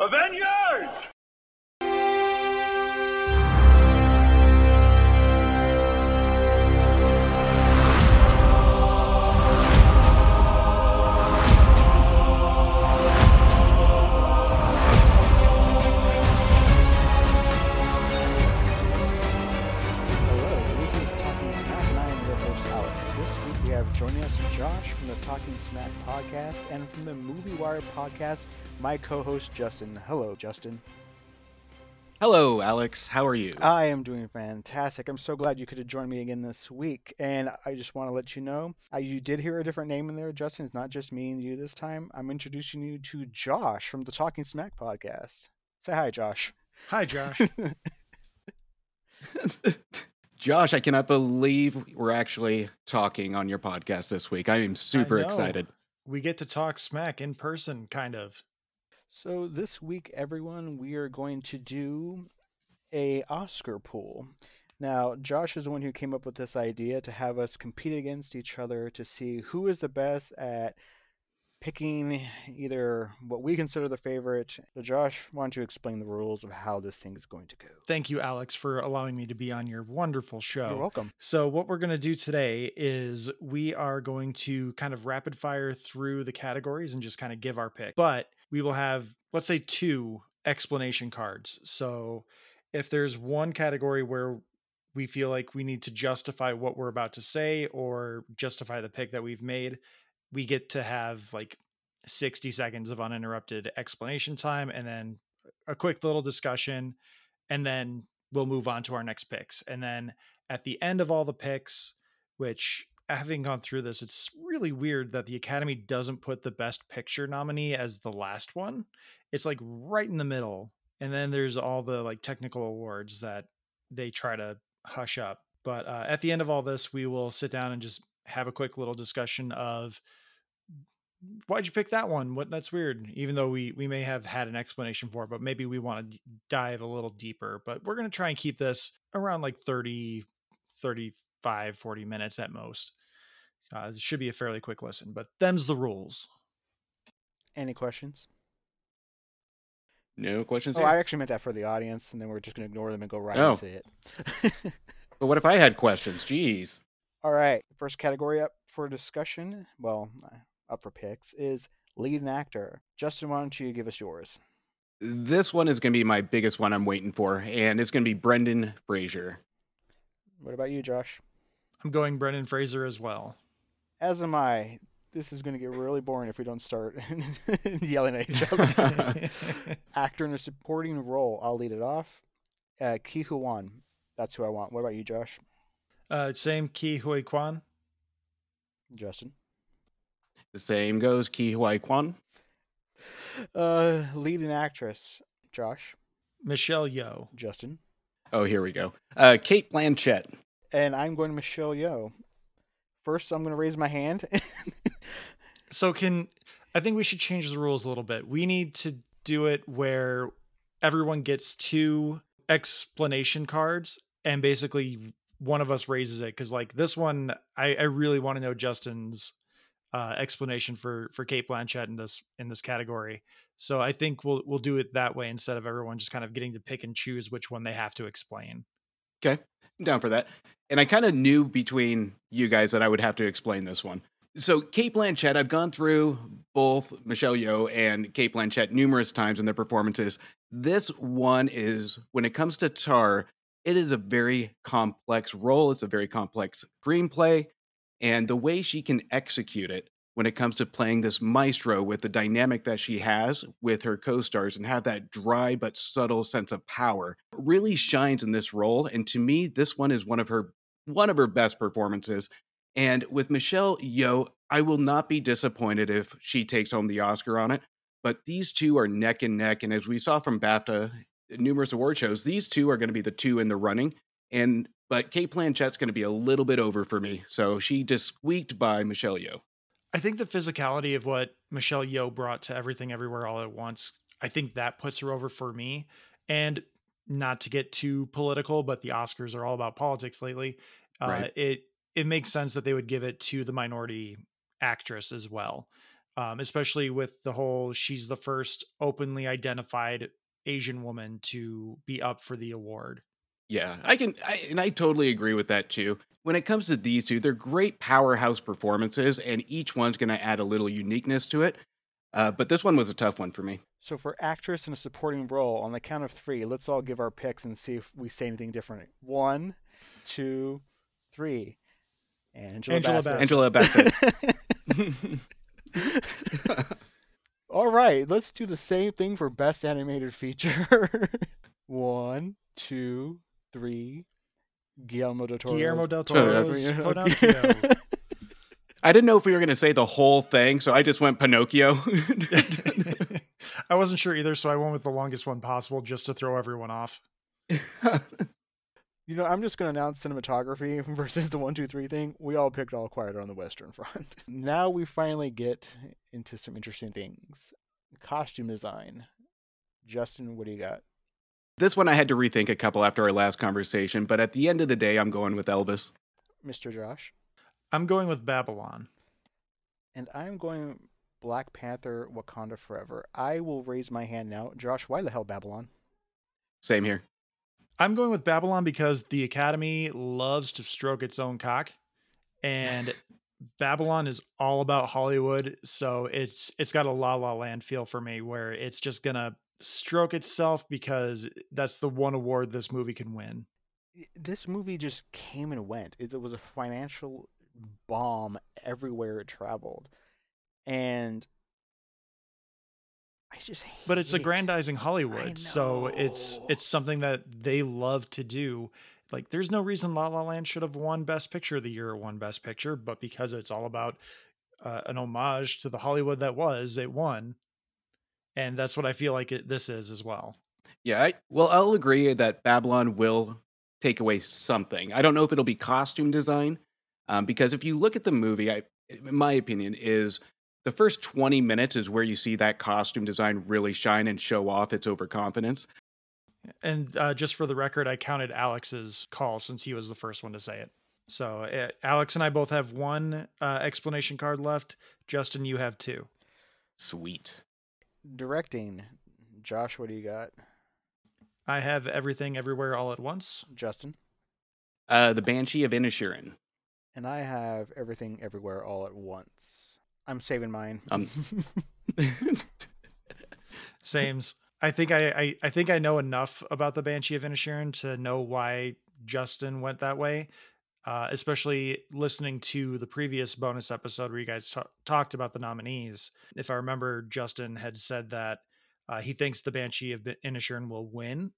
Avengers! Joining us, Josh from the Talking Smack podcast and from the Movie Wire podcast, my co-host Justin. Hello, Justin. Hello, Alex. How are you? I am doing fantastic. I'm so glad you could have joined me again this week. And I just want to let you know, you did hear a different name in there, Justin. It's not just me and you this time. I'm introducing you to Josh from the Talking Smack podcast. Say hi, Josh. Hi, Josh. Josh, I cannot believe we're actually talking on your podcast this week. I am super excited. We get to talk smack in person, kind of. So this week, everyone, we are going to do an Oscar pool. Now, Josh is the one who came up with this idea to have us compete against each other to see who is the best at picking either what we consider the favorite. So Josh, why don't you explain the rules of how this thing is going to go? Thank you, Alex, for allowing me to be on your wonderful show. You're welcome. So what we're going to do today is we are going to kind of rapid fire through the categories and just kind of give our pick. But we will have, let's say, two explanation cards. So if there's one category where we feel like we need to justify what we're about to say or justify the pick that we've made, we get to have like 60 seconds of uninterrupted explanation time and then a quick little discussion, and then we'll move on to our next picks. And then at the end of all the picks, which, having gone through this, it's really weird that the Academy doesn't put the Best Picture nominee as the last one. It's like right in the middle. And then there's all the like technical awards that they try to hush up. But at the end of all this, we will sit down and just have a quick little discussion of why'd you pick that one? What, that's weird. Even though we may have had an explanation for it, but maybe we want to dive a little deeper. But we're going to try and keep this around like 30, 35, 40 minutes at most. It should be a fairly quick listen, but them's the rules. Any questions? No questions. Oh, here. I actually meant that for the audience, and then we're just going to ignore them and go right into it. But what if I had questions? Jeez. All right, first category up for discussion, well, up for picks, is lead actor. Justin, why don't you give us yours? This one is going to be my biggest one I'm waiting for, and it's going to be Brendan Fraser. What about you, Josh? I'm going Brendan Fraser as well. As am I. This is going to get really boring if we don't start yelling at each other. Actor in a supporting role. I'll lead it off. Ke Huy Quan. That's who I want. What about you, Josh? Same, Ke Huy Quan. Justin. The same goes, Ke Huy Quan. Leading actress, Josh. Michelle Yeoh. Justin. Oh, here we go. Cate Blanchett. And I'm going Michelle Yeoh. First, I'm going to raise my hand. I think we should change the rules a little bit. We need to do it where everyone gets two explanation cards and basically one of us raises it, because like this one, I really want to know Justin's explanation for Cate Blanchett in this category. So I think we'll do it that way instead of everyone just kind of getting to pick and choose which one they have to explain. Okay, I'm down for that. And I kind of knew between you guys that I would have to explain this one. So Cate Blanchett, I've gone through both Michelle Yeoh and Cate Blanchett numerous times in their performances. This one is, when it comes to Tar, it is a very complex role. It's a very complex screenplay. And the way she can execute it when it comes to playing this maestro with the dynamic that she has with her co-stars and have that dry but subtle sense of power really shines in this role. And to me, this one is one of her best performances. And with Michelle Yeoh, I will not be disappointed if she takes home the Oscar on it. But these two are neck and neck. And as we saw from BAFTA, numerous award shows, these two are going to be the two in the running, but Cate Blanchett's going to be a little bit over for me, so she just squeaked by Michelle Yeoh. I think the physicality of what Michelle Yeoh brought to Everything Everywhere All at Once, I think that puts her over for me. And not to get too political, but the Oscars are all about politics lately. Right. It makes sense that they would give it to the minority actress as well. especially with the whole she's the first openly identified Asian woman to be up for the award. Yeah, I totally agree with that too. When it comes to these two, they're great powerhouse performances, and each one's going to add a little uniqueness to it. But this one was a tough one for me. So for actress in a supporting role, on the count of three, let's all give our picks and see if we say anything different. 1, 2, 3. Angela Bassett. All right, let's do the same thing for Best Animated Feature. 1, 2, 3. Guillermo del Toro's Pinocchio. I didn't know if we were going to say the whole thing, so I just went Pinocchio. I wasn't sure either, so I went with the longest one possible just to throw everyone off. You know, I'm just going to announce cinematography versus the 1, 2, 3 thing. We all picked All Quiet on the Western Front. Now we finally get into some interesting things. Costume design. Justin, what do you got? This one I had to rethink a couple after our last conversation, but at the end of the day, I'm going with Elvis. Mr. Josh? I'm going with Babylon. And I'm going Black Panther Wakanda Forever. I will raise my hand now. Josh, why the hell Babylon? Same here. I'm going with Babylon because the Academy loves to stroke its own cock, and Babylon is all about Hollywood, so it's got a La La Land feel for me, where it's just going to stroke itself because that's the one award this movie can win. This movie just came and went. It was a financial bomb everywhere it traveled, and I just hate it. But it's aggrandizing Hollywood, so it's something that they love to do. Like, there's no reason La La Land should have won Best Picture the year it won Best Picture, but because it's all about an homage to the Hollywood that was, it won. And that's what I feel like this is as well. Yeah, I'll agree that Babylon will take away something. I don't know if it'll be costume design, because if you look at the movie, in my opinion, is the first 20 minutes is where you see that costume design really shine and show off its overconfidence. And just for the record, I counted Alex's call since he was the first one to say it. So Alex and I both have one explanation card left. Justin, you have two. Sweet. Directing. Josh, what do you got? I have Everything Everywhere All at Once. Justin? The Banshee of Inisherin. And I have Everything Everywhere All at Once. I'm saving mine. Sames. I think I know enough about the Banshee of Inisherin to know why Justin went that way. Especially listening to the previous bonus episode where you guys talked about the nominees. If I remember, Justin had said that he thinks the Banshee of Inisherin will win,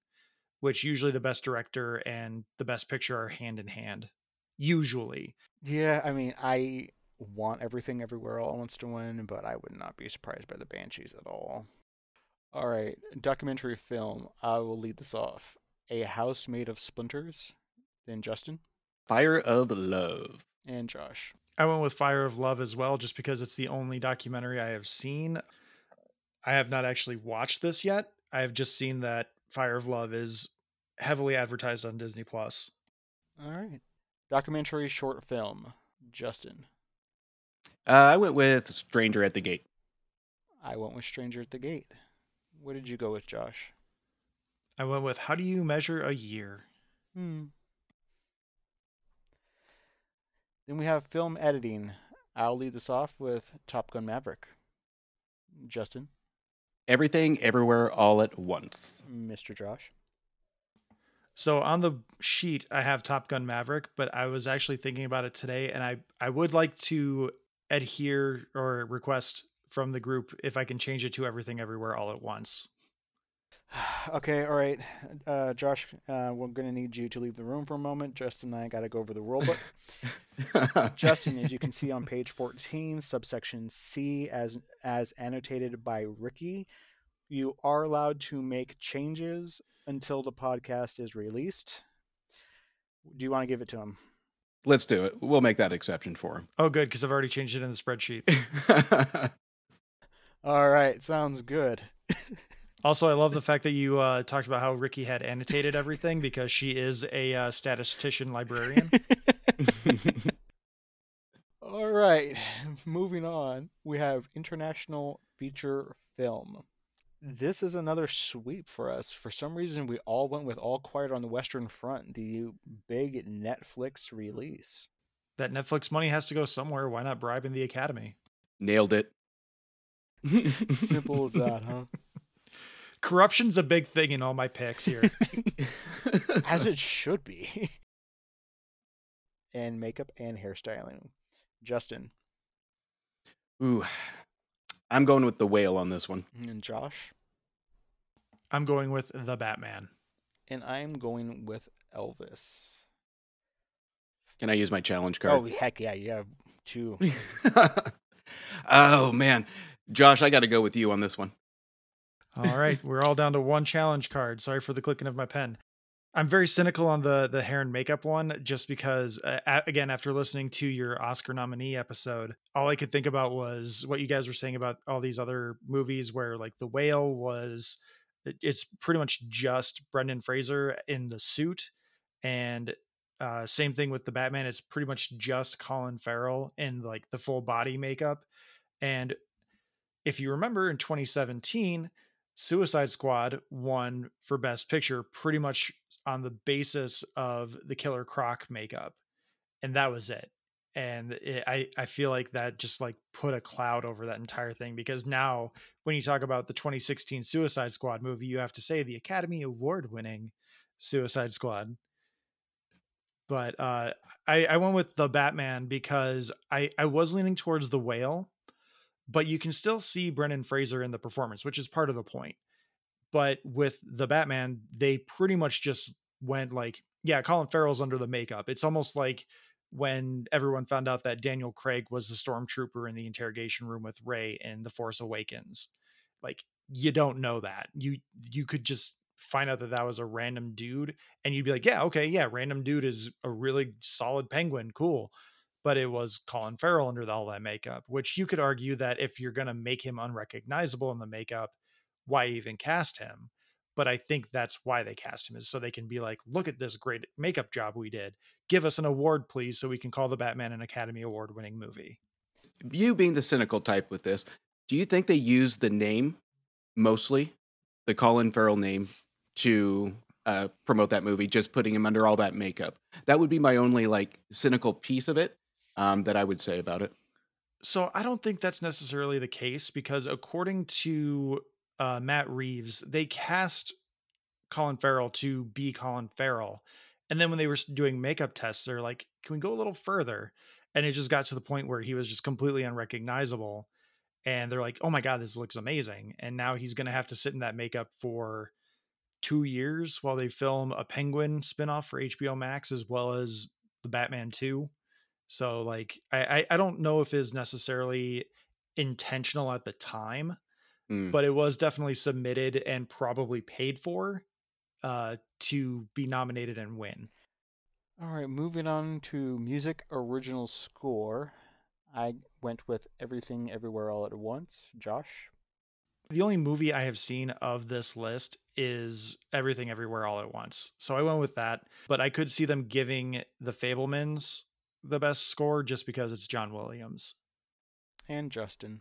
which usually the Best Director and the Best Picture are hand in hand. Usually. Yeah, I mean, I want Everything Everywhere All at Once to win, but I would not be surprised by the Banshees at all. All right, documentary film. I will lead this off. A House Made of Splinters. Then Justin. Fire of Love. And Josh. I went with Fire of Love as well, just because it's the only documentary I have seen. I have not actually watched this yet. I have just seen that Fire of Love is heavily advertised on Disney+. All right. Documentary short film. Justin. I went with Stranger at the Gate. I went with Stranger at the Gate. What did you go with, Josh? I went with How Do You Measure a Year? Then we have film editing. I'll lead this off with Top Gun Maverick. Justin? Everything, Everywhere, All at Once. Mr. Josh? So on the sheet, I have Top Gun Maverick, but I was actually thinking about it today, and I would like to adhere or request from the group if I can change it to Everything, Everywhere, All at Once. Okay, all right. Josh, we're going to need you to leave the room for a moment. Justin and I got to go over the rule book. Justin, as you can see on page 14, subsection C, as annotated by Ricky, you are allowed to make changes until the podcast is released. Do you want to give it to him? Let's do it. We'll make that exception for him. Oh, good, because I've already changed it in the spreadsheet. All right, sounds good. Also, I love the fact that you talked about how Ricky had annotated everything because she is a statistician librarian. All right. Moving on, we have International Feature Film. This is another sweep for us. For some reason, we all went with All Quiet on the Western Front, the big Netflix release. That Netflix money has to go somewhere. Why not bribing the Academy? Nailed it. Simple as that, huh? Corruption's a big thing in all my picks here. As it should be. And makeup and hairstyling. Justin. Ooh. I'm going with The Whale on this one. And Josh? I'm going with The Batman. And I'm going with Elvis. Can I use my challenge card? Oh, heck yeah. You have two. Oh, man. Josh, I got to go with you on this one. All right. We're all down to one challenge card. Sorry for the clicking of my pen. I'm very cynical on the hair and makeup one, just because, again, after listening to your Oscar nominee episode, all I could think about was what you guys were saying about all these other movies where, like, The Whale was, it's pretty much just Brendan Fraser in the suit. And same thing with The Batman. It's pretty much just Colin Farrell in, like, the full body makeup. And if you remember in 2017, Suicide Squad won for Best Picture pretty much on the basis of the Killer Croc makeup, and that was it. And I feel like that just, like, put a cloud over that entire thing, because now when you talk about the 2016 Suicide Squad movie, you have to say the Academy Award winning Suicide Squad. But I went with The Batman because I was leaning towards The Whale, but you can still see Brendan Fraser in the performance, which is part of the point. But with The Batman, they pretty much just went like, yeah, Colin Farrell's under the makeup. It's almost like when everyone found out that Daniel Craig was the stormtrooper in the interrogation room with Rey in The Force Awakens. Like, you don't know that. You could just find out that that was a random dude, and you'd be like, yeah, okay, yeah, random dude is a really solid penguin. Cool. But it was Colin Farrell under all that makeup, which you could argue that if you're going to make him unrecognizable in the makeup, why even cast him? But I think that's why they cast him, is so they can be like, look at this great makeup job we did. Give us an award, please, so we can call The Batman an Academy Award winning movie. You being the cynical type with this, do you think they use the name mostly, the Colin Farrell name, to promote that movie, just putting him under all that makeup? That would be my only, like, cynical piece of it. That I would say about it. So I don't think that's necessarily the case, because according to Matt Reeves, they cast Colin Farrell to be Colin Farrell. And then when they were doing makeup tests, they're like, can we go a little further? And it just got to the point where he was just completely unrecognizable. And they're like, oh my God, this looks amazing. And now he's going to have to sit in that makeup for 2 years while they film a Penguin spinoff for HBO Max, as well as The Batman 2. So, like, I don't know if it's necessarily intentional at the time, but it was definitely submitted and probably paid for to be nominated and win. All right, moving on to music original score. I went with Everything Everywhere All at Once. Josh? The only movie I have seen of this list is Everything Everywhere All at Once. So I went with that, but I could see them giving The Fabelmans the best score just because it's John Williams. And Justin.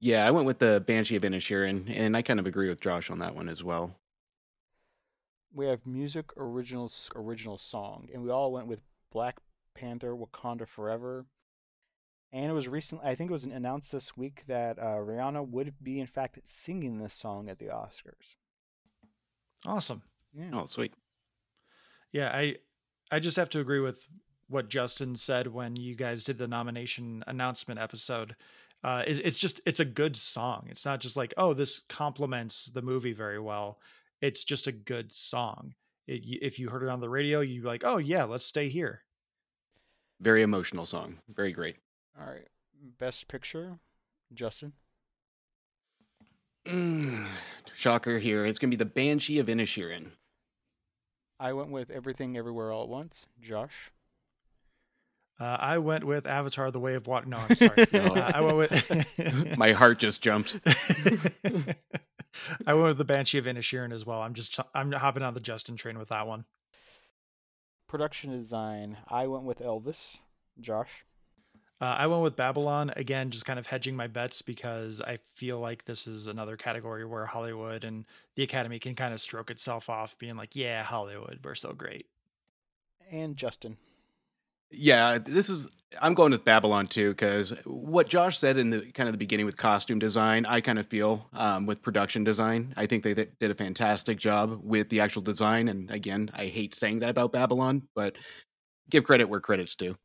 Yeah, I went with The Banshee of Inisherin, and I kind of agree with Josh on that one as well. We have music original song, and we all went with Black Panther Wakanda Forever. And it was recently, I think it was announced this week, that Rihanna would be in fact singing this song at the Oscars. Awesome. Yeah. Oh, sweet. Yeah, I just have to agree with what Justin said when you guys did the nomination announcement episode. It's a good song. It's not just like, oh, this complements the movie very well. It's just a good song. If you heard it on the radio, you'd be like, oh yeah, let's stay here. Very emotional song. Very great. All right. Best picture, Justin. Shocker here. It's going to be The Banshee of Inisherin. I went with Everything Everywhere All at Once. Josh. I went with Avatar the Way of Water. No, I'm sorry. No, I went with... My heart just jumped. I went with The Banshee of Inisherin as well. I'm hopping on the Justin train with that one. Production design. I went with Elvis. Josh. I went with Babylon, again, just kind of hedging my bets because I feel like this is another category where Hollywood and the Academy can kind of stroke itself off being like, yeah, Hollywood, we're so great. And Justin. Yeah, I'm going with Babylon too, because what Josh said in the kind of the beginning with costume design, I kind of feel with production design. I think they did a fantastic job with the actual design. And again, I hate saying that about Babylon, but give credit where credit's due.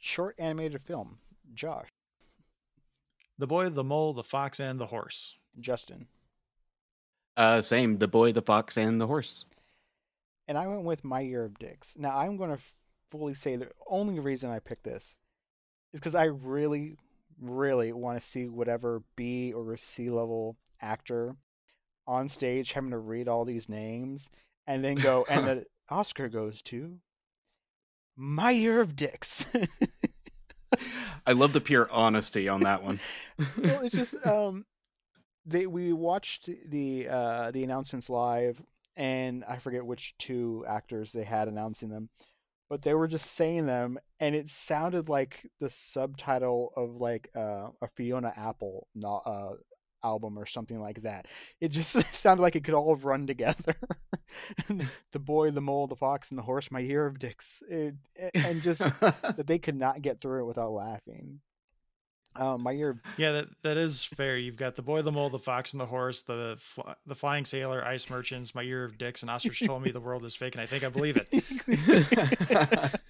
Short animated film, Josh. The Boy, the Mole, the Fox, and the Horse. Justin. Same, The Boy, the Fox, and the Horse. And I went with My Year of Dicks. Now, I'm going to fully say the only reason I picked this is because I really, really want to see whatever B or C level actor on stage having to read all these names and then go, and the Oscar goes to My Year of Dicks. I love the pure honesty on that one. Well, it's just we watched the announcements live, and I forget which two actors they had announcing them, but they were just saying them, and it sounded like the subtitle of like a Fiona Apple album or something like that. It just sounded like it could all run together. The Boy, the Mole, the Fox, and the Horse, My Year of Dicks. And just that they could not get through it without laughing. Yeah, that is fair. You've got The Boy, the Mole, the Fox, and the Horse, the Flying Sailor, Ice Merchants, My Year of Dicks, and Ostrich Told Me the World Is Fake, and I Think I Believe It.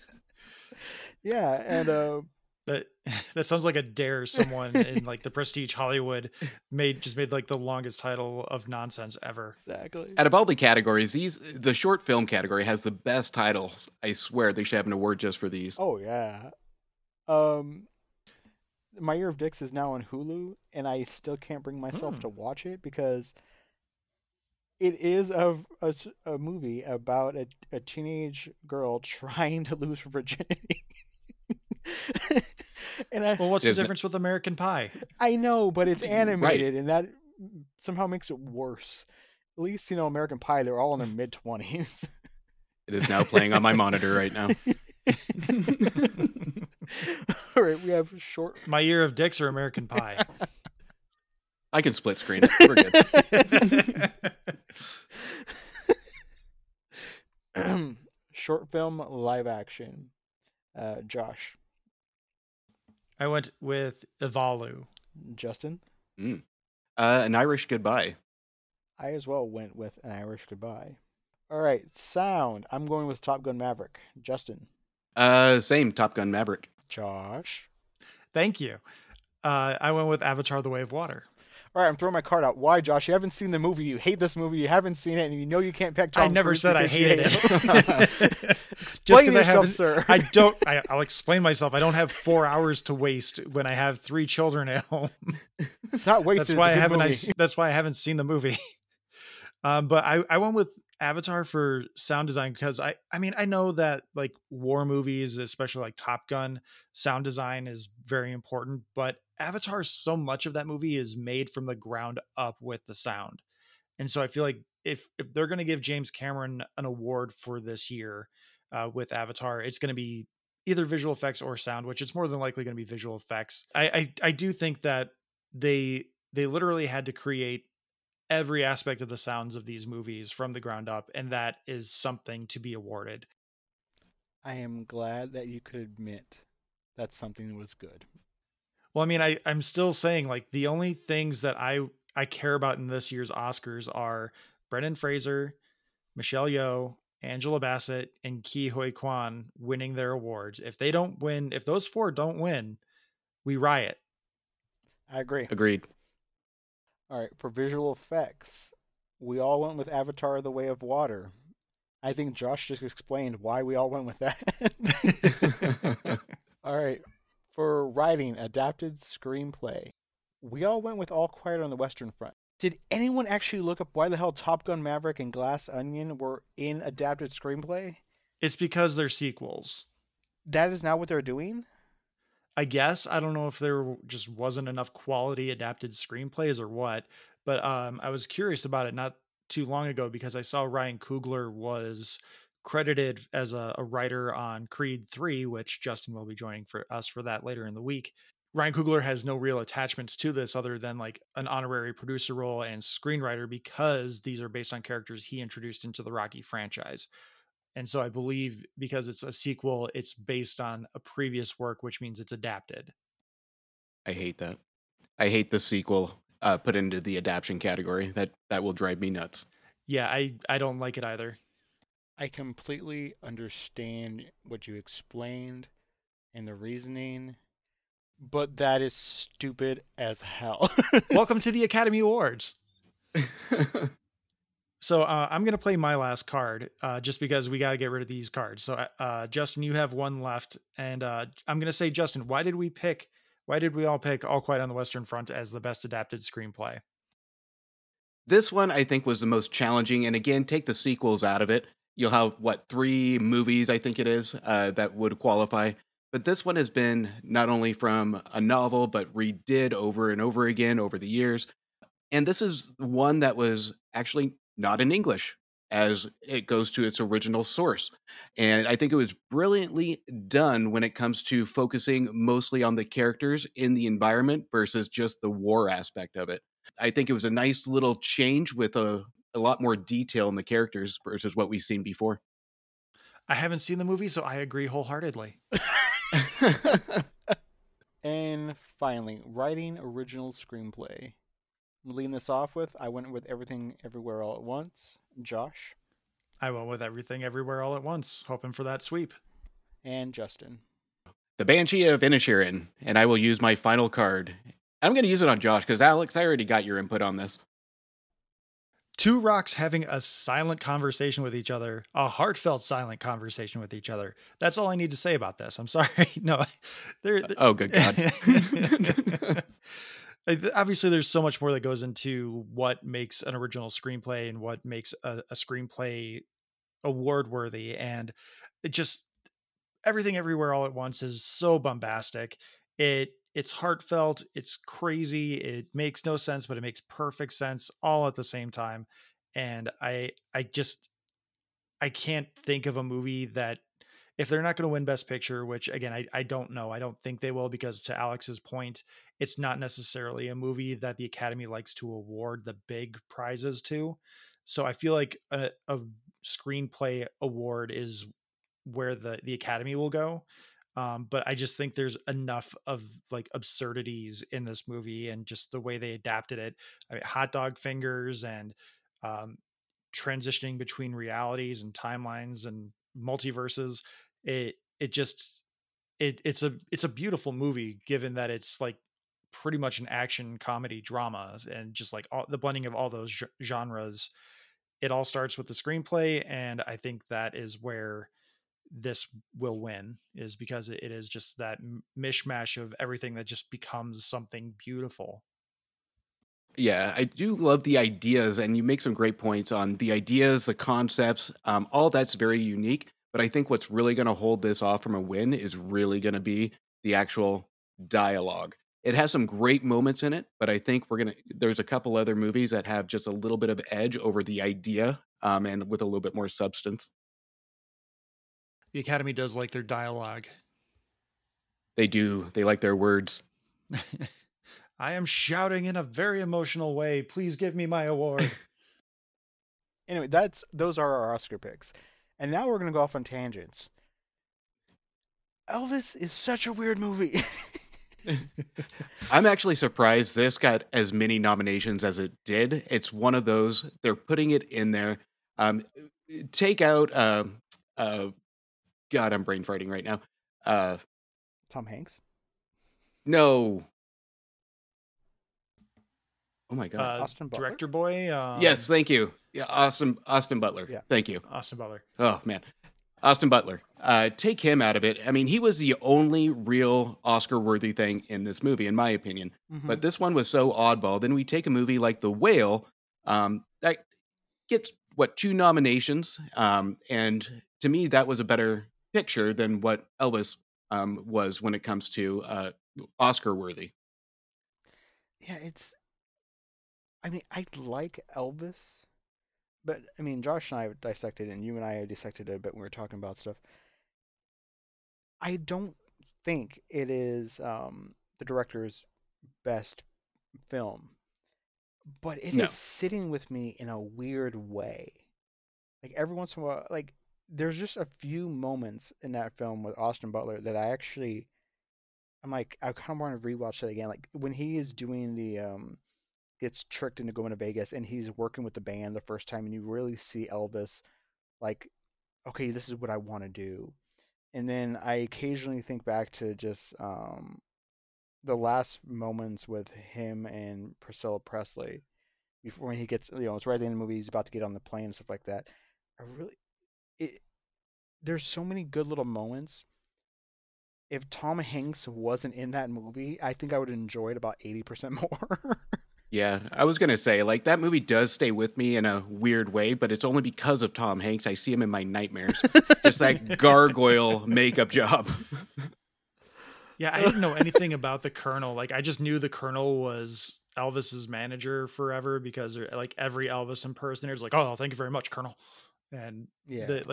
Yeah, and that sounds like a dare someone in like the Prestige Hollywood made like the longest title of nonsense ever. Exactly. Out of all the categories, the short film category has the best titles. I swear they should have an award just for these. Oh yeah. My Year of Dicks is now on Hulu, and I still can't bring myself to watch it because it is a movie about a teenage girl trying to lose her virginity. Well, what's the difference with American Pie? I know, but it's animated, right, and that somehow makes it worse. At least, you know, American Pie, they're all in their mid-20s. It is now playing on my monitor right now. All right, we have short. My Year of Dicks or American Pie? I can split screen it. We're good. Short film, live action. Josh. I went with Ivalu. Justin? An Irish Goodbye. I as well went with An Irish Goodbye. All right, sound. I'm going with Top Gun Maverick. Justin? Same, Top Gun Maverick. Josh? Thank you. I went with Avatar the Way of Water. All right, I'm throwing my card out. Why, Josh? You haven't seen the movie. You hate this movie. You haven't seen it, and you know you can't pick Tom. I never said I hated it. Explain yourself, sir. I don't. I'll explain myself. I don't have 4 hours to waste when I have three children at home. It's not wasted. That's why I haven't seen the movie. But I went with Avatar for sound design because I mean I know that like war movies, especially like Top Gun, sound design is very important, but Avatar, so much of that movie is made from the ground up with the sound. And so I feel like if they're going to give James Cameron an award for this year with Avatar, it's going to be either visual effects or sound, which it's more than likely going to be visual effects. I do think that they literally had to create every aspect of the sounds of these movies from the ground up, and that is something to be awarded. I am glad that you could admit that something was good. Well, I mean, I'm still saying like the only things that I care about in this year's Oscars are Brendan Fraser, Michelle Yeoh, Angela Bassett, and Ke Huy Quan winning their awards. If they don't win, if those four don't win, we riot. I agree. Agreed. All right, for visual effects, we all went with Avatar the Way of Water. I think Josh just explained why we all went with that. All right. For writing, adapted screenplay, we all went with All Quiet on the Western Front. Did anyone actually look up why the hell Top Gun Maverick and Glass Onion were in adapted screenplay? It's because they're sequels. That is not what they're doing? I guess. I don't know if there just wasn't enough quality adapted screenplays or what, but I was curious about it not too long ago because I saw Ryan Coogler was credited as a writer on Creed 3, which Justin will be joining for us for that later in the week. Ryan Coogler has no real attachments to this other than like an honorary producer role and screenwriter, because these are based on characters he introduced into the Rocky franchise. And so I believe because it's a sequel, it's based on a previous work, which means it's adapted. I hate that. I hate the sequel put into the adaptation category. That will drive me nuts. Yeah, I don't like it either. I completely understand what you explained and the reasoning, but that is stupid as hell. Welcome to the Academy Awards. So I'm going to play my last card just because we got to get rid of these cards. So Justin, you have one left. And I'm going to say, Justin, why did we all pick All Quiet on the Western Front as the best adapted screenplay? This one, I think, was the most challenging. And again, take the sequels out of it. You'll have, three movies, I think it is, that would qualify. But this one has been not only from a novel, but redid over and over again over the years. And this is one that was actually not in English, as it goes to its original source. And I think it was brilliantly done when it comes to focusing mostly on the characters in the environment versus just the war aspect of it. I think it was a nice little change with a lot more detail in the characters versus what we've seen before. I haven't seen the movie, so I agree wholeheartedly. And finally, writing original screenplay. Leading this off with, I went with Everything Everywhere All at Once. Josh? I went with Everything Everywhere All at Once, hoping for that sweep. And Justin? The Banshee of Inisherin, and I will use my final card. I'm going to use it on Josh, because Alex, I already got your input on this. Two rocks having a silent conversation with each other, a heartfelt silent conversation with each other. That's all I need to say about this. I'm sorry. No. Oh, good God. Obviously, there's so much more that goes into what makes an original screenplay and what makes a screenplay award worthy. And it just, Everything Everywhere All at Once is so bombastic. It's heartfelt. It's crazy. It makes no sense, but it makes perfect sense all at the same time. And I can't think of a movie that, if they're not going to win Best Picture, which again, I don't know. I don't think they will, because to Alex's point, it's not necessarily a movie that the Academy likes to award the big prizes to. So I feel like a screenplay award is where the Academy will go. But I just think there's enough of like absurdities in this movie and just the way they adapted it. I mean, hot dog fingers and transitioning between realities and timelines and multiverses. It's a beautiful movie, given that it's like pretty much an action comedy drama, and just like all the blending of all those genres. It all starts with the screenplay, and I think that is where this will win, is because it is just that mishmash of everything that just becomes something beautiful. Yeah, I do love the ideas, and you make some great points on the ideas, the concepts, all that's very unique. But I think what's really going to hold this off from a win is really going to be the actual dialogue. It has some great moments in it, but I think there's a couple other movies that have just a little bit of edge over the idea, and with a little bit more substance. The Academy does like their dialogue. They do. They like their words. I am shouting in a very emotional way. Please give me my award. Anyway, those are our Oscar picks. And now we're going to go off on tangents. Elvis is such a weird movie. I'm actually surprised this got as many nominations as it did. It's one of those, they're putting it in there. Take out, God, I'm brain farting right now. Tom Hanks? No. Oh my God! Austin Butler? Director boy. Yes, thank you. Yeah, Austin Butler. Yeah. Thank you, Austin Butler. Oh man, Austin Butler. Take him out of it. I mean, he was the only real Oscar-worthy thing in this movie, in my opinion. Mm-hmm. But this one was so oddball. Then we take a movie like The Whale, that gets 2 nominations, and to me, that was a better picture than what Elvis was when it comes to Oscar-worthy. Yeah, I mean, I like Elvis, But, I mean, Josh and I have dissected it, and you and I have dissected it a bit when we were talking about stuff. I don't think it is the director's best film, but it is sitting with me in a weird way. Like, every once in a while, like, there's just a few moments in that film with Austin Butler that I actually, I'm like, I kind of want to rewatch that again. Like, when he is doing the, gets tricked into going to Vegas and he's working with the band the first time, and you really see Elvis like, okay, this is what I want to do. And then I occasionally think back to just the last moments with him and Priscilla Presley before, when he gets, you know, it's right at the end of the movie, he's about to get on the plane and stuff like that. There's so many good little moments. If Tom Hanks wasn't in that movie, I think I would enjoy it about 80% more. Yeah, I was going to say, like, that movie does stay with me in a weird way, but it's only because of Tom Hanks. I see him in my nightmares. Just that gargoyle makeup job. Yeah, I didn't know anything about the Colonel. Like, I just knew the Colonel was Elvis's manager forever because, like, every Elvis impersonator is like, oh, thank you very much, Colonel. And, I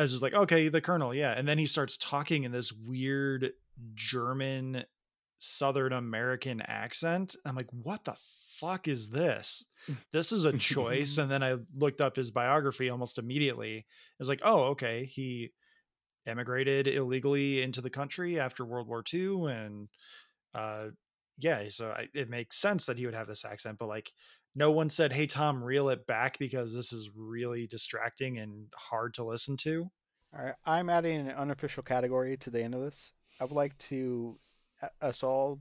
was just like, okay, the Colonel, yeah. And then he starts talking in this weird German Southern American accent. I'm like, what the fuck is this? This is a choice. And then I looked up his biography almost immediately. I was like, oh, okay. He emigrated illegally into the country after World War II. And it makes sense that he would have this accent, but like no one said, hey, Tom, reel it back because this is really distracting and hard to listen to. All right. I'm adding an unofficial category to the end of this. I would like to us all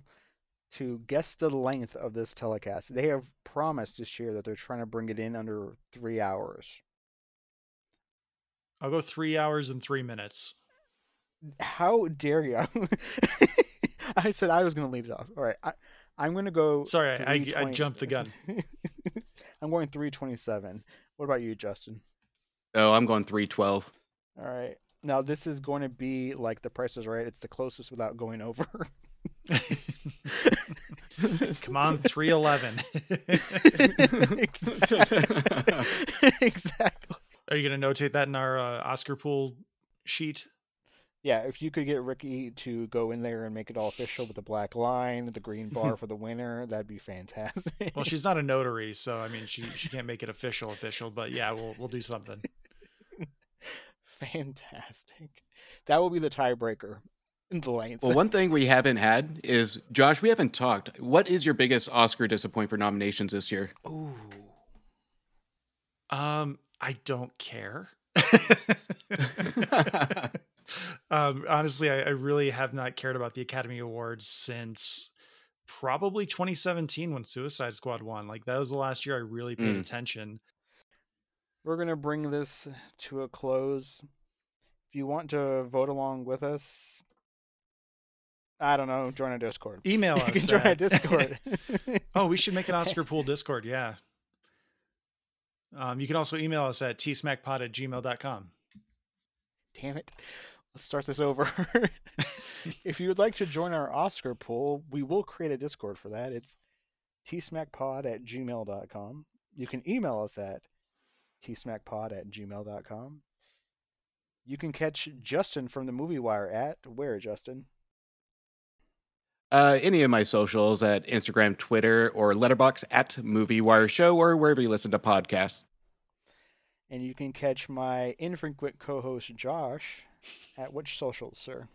to guess the length of this telecast. They have promised this year that they're trying to bring it in under 3 hours. I'll go 3 hours and 3 minutes. How dare you? I said I was going to leave it off. All right. I'm going to go. Sorry, I jumped the gun. I'm going 3:27. What about you, Justin? Oh, I'm going 3:12. All right. Now this is going to be like The Price is Right. It's the closest without going over. Come on, 3:11. Exactly. Are you going to notate that in our Oscar pool sheet? Yeah, if you could get Ricky to go in there and make it all official with the black line, the green bar for the winner, that'd be fantastic. Well, she's not a notary, so I mean, she can't make it official, but yeah, we'll do something. Fantastic. That will be the tiebreaker in the length. Well, one thing we haven't had is, Josh, we haven't talked. What is your biggest Oscar disappointment for nominations this year? Ooh. I don't care. Honestly, I really have not cared about the Academy Awards since probably 2017 when Suicide Squad won. Like, that was the last year I really paid attention. We're going to bring this to a close. If you want to vote along with us, I don't know, join our Discord. Email us. Join our Discord. Oh, we should make an Oscar Pool Discord, yeah. You can also email us at tsmackpod@gmail.com. Damn it. Let's start this over. If you would like to join our Oscar Pool, we will create a Discord for that. It's tsmackpod@gmail.com. You can email us at tsmackpod@gmail.com. You can catch Justin from the Movie Wire at where, Justin? Any of my socials at Instagram, Twitter, or Letterboxd at MovieWireShow, or wherever you listen to podcasts. And you can catch my infrequent co-host Josh at which socials, sir?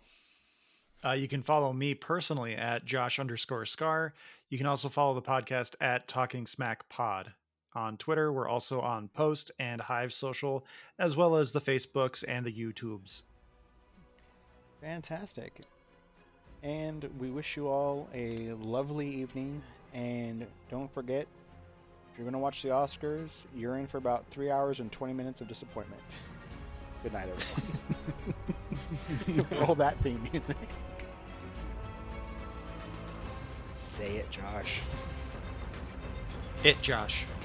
You can follow me personally at Josh_Scar. You can also follow the podcast at TalkingSmackPod. On Twitter, we're also on Post and Hive Social, as well as the Facebooks and the YouTubes. Fantastic. And we wish you all a lovely evening. And don't forget, if you're going to watch the Oscars, you're in for about 3 hours and 20 minutes of disappointment. Good night, everyone. Roll that theme music. Say it, Josh.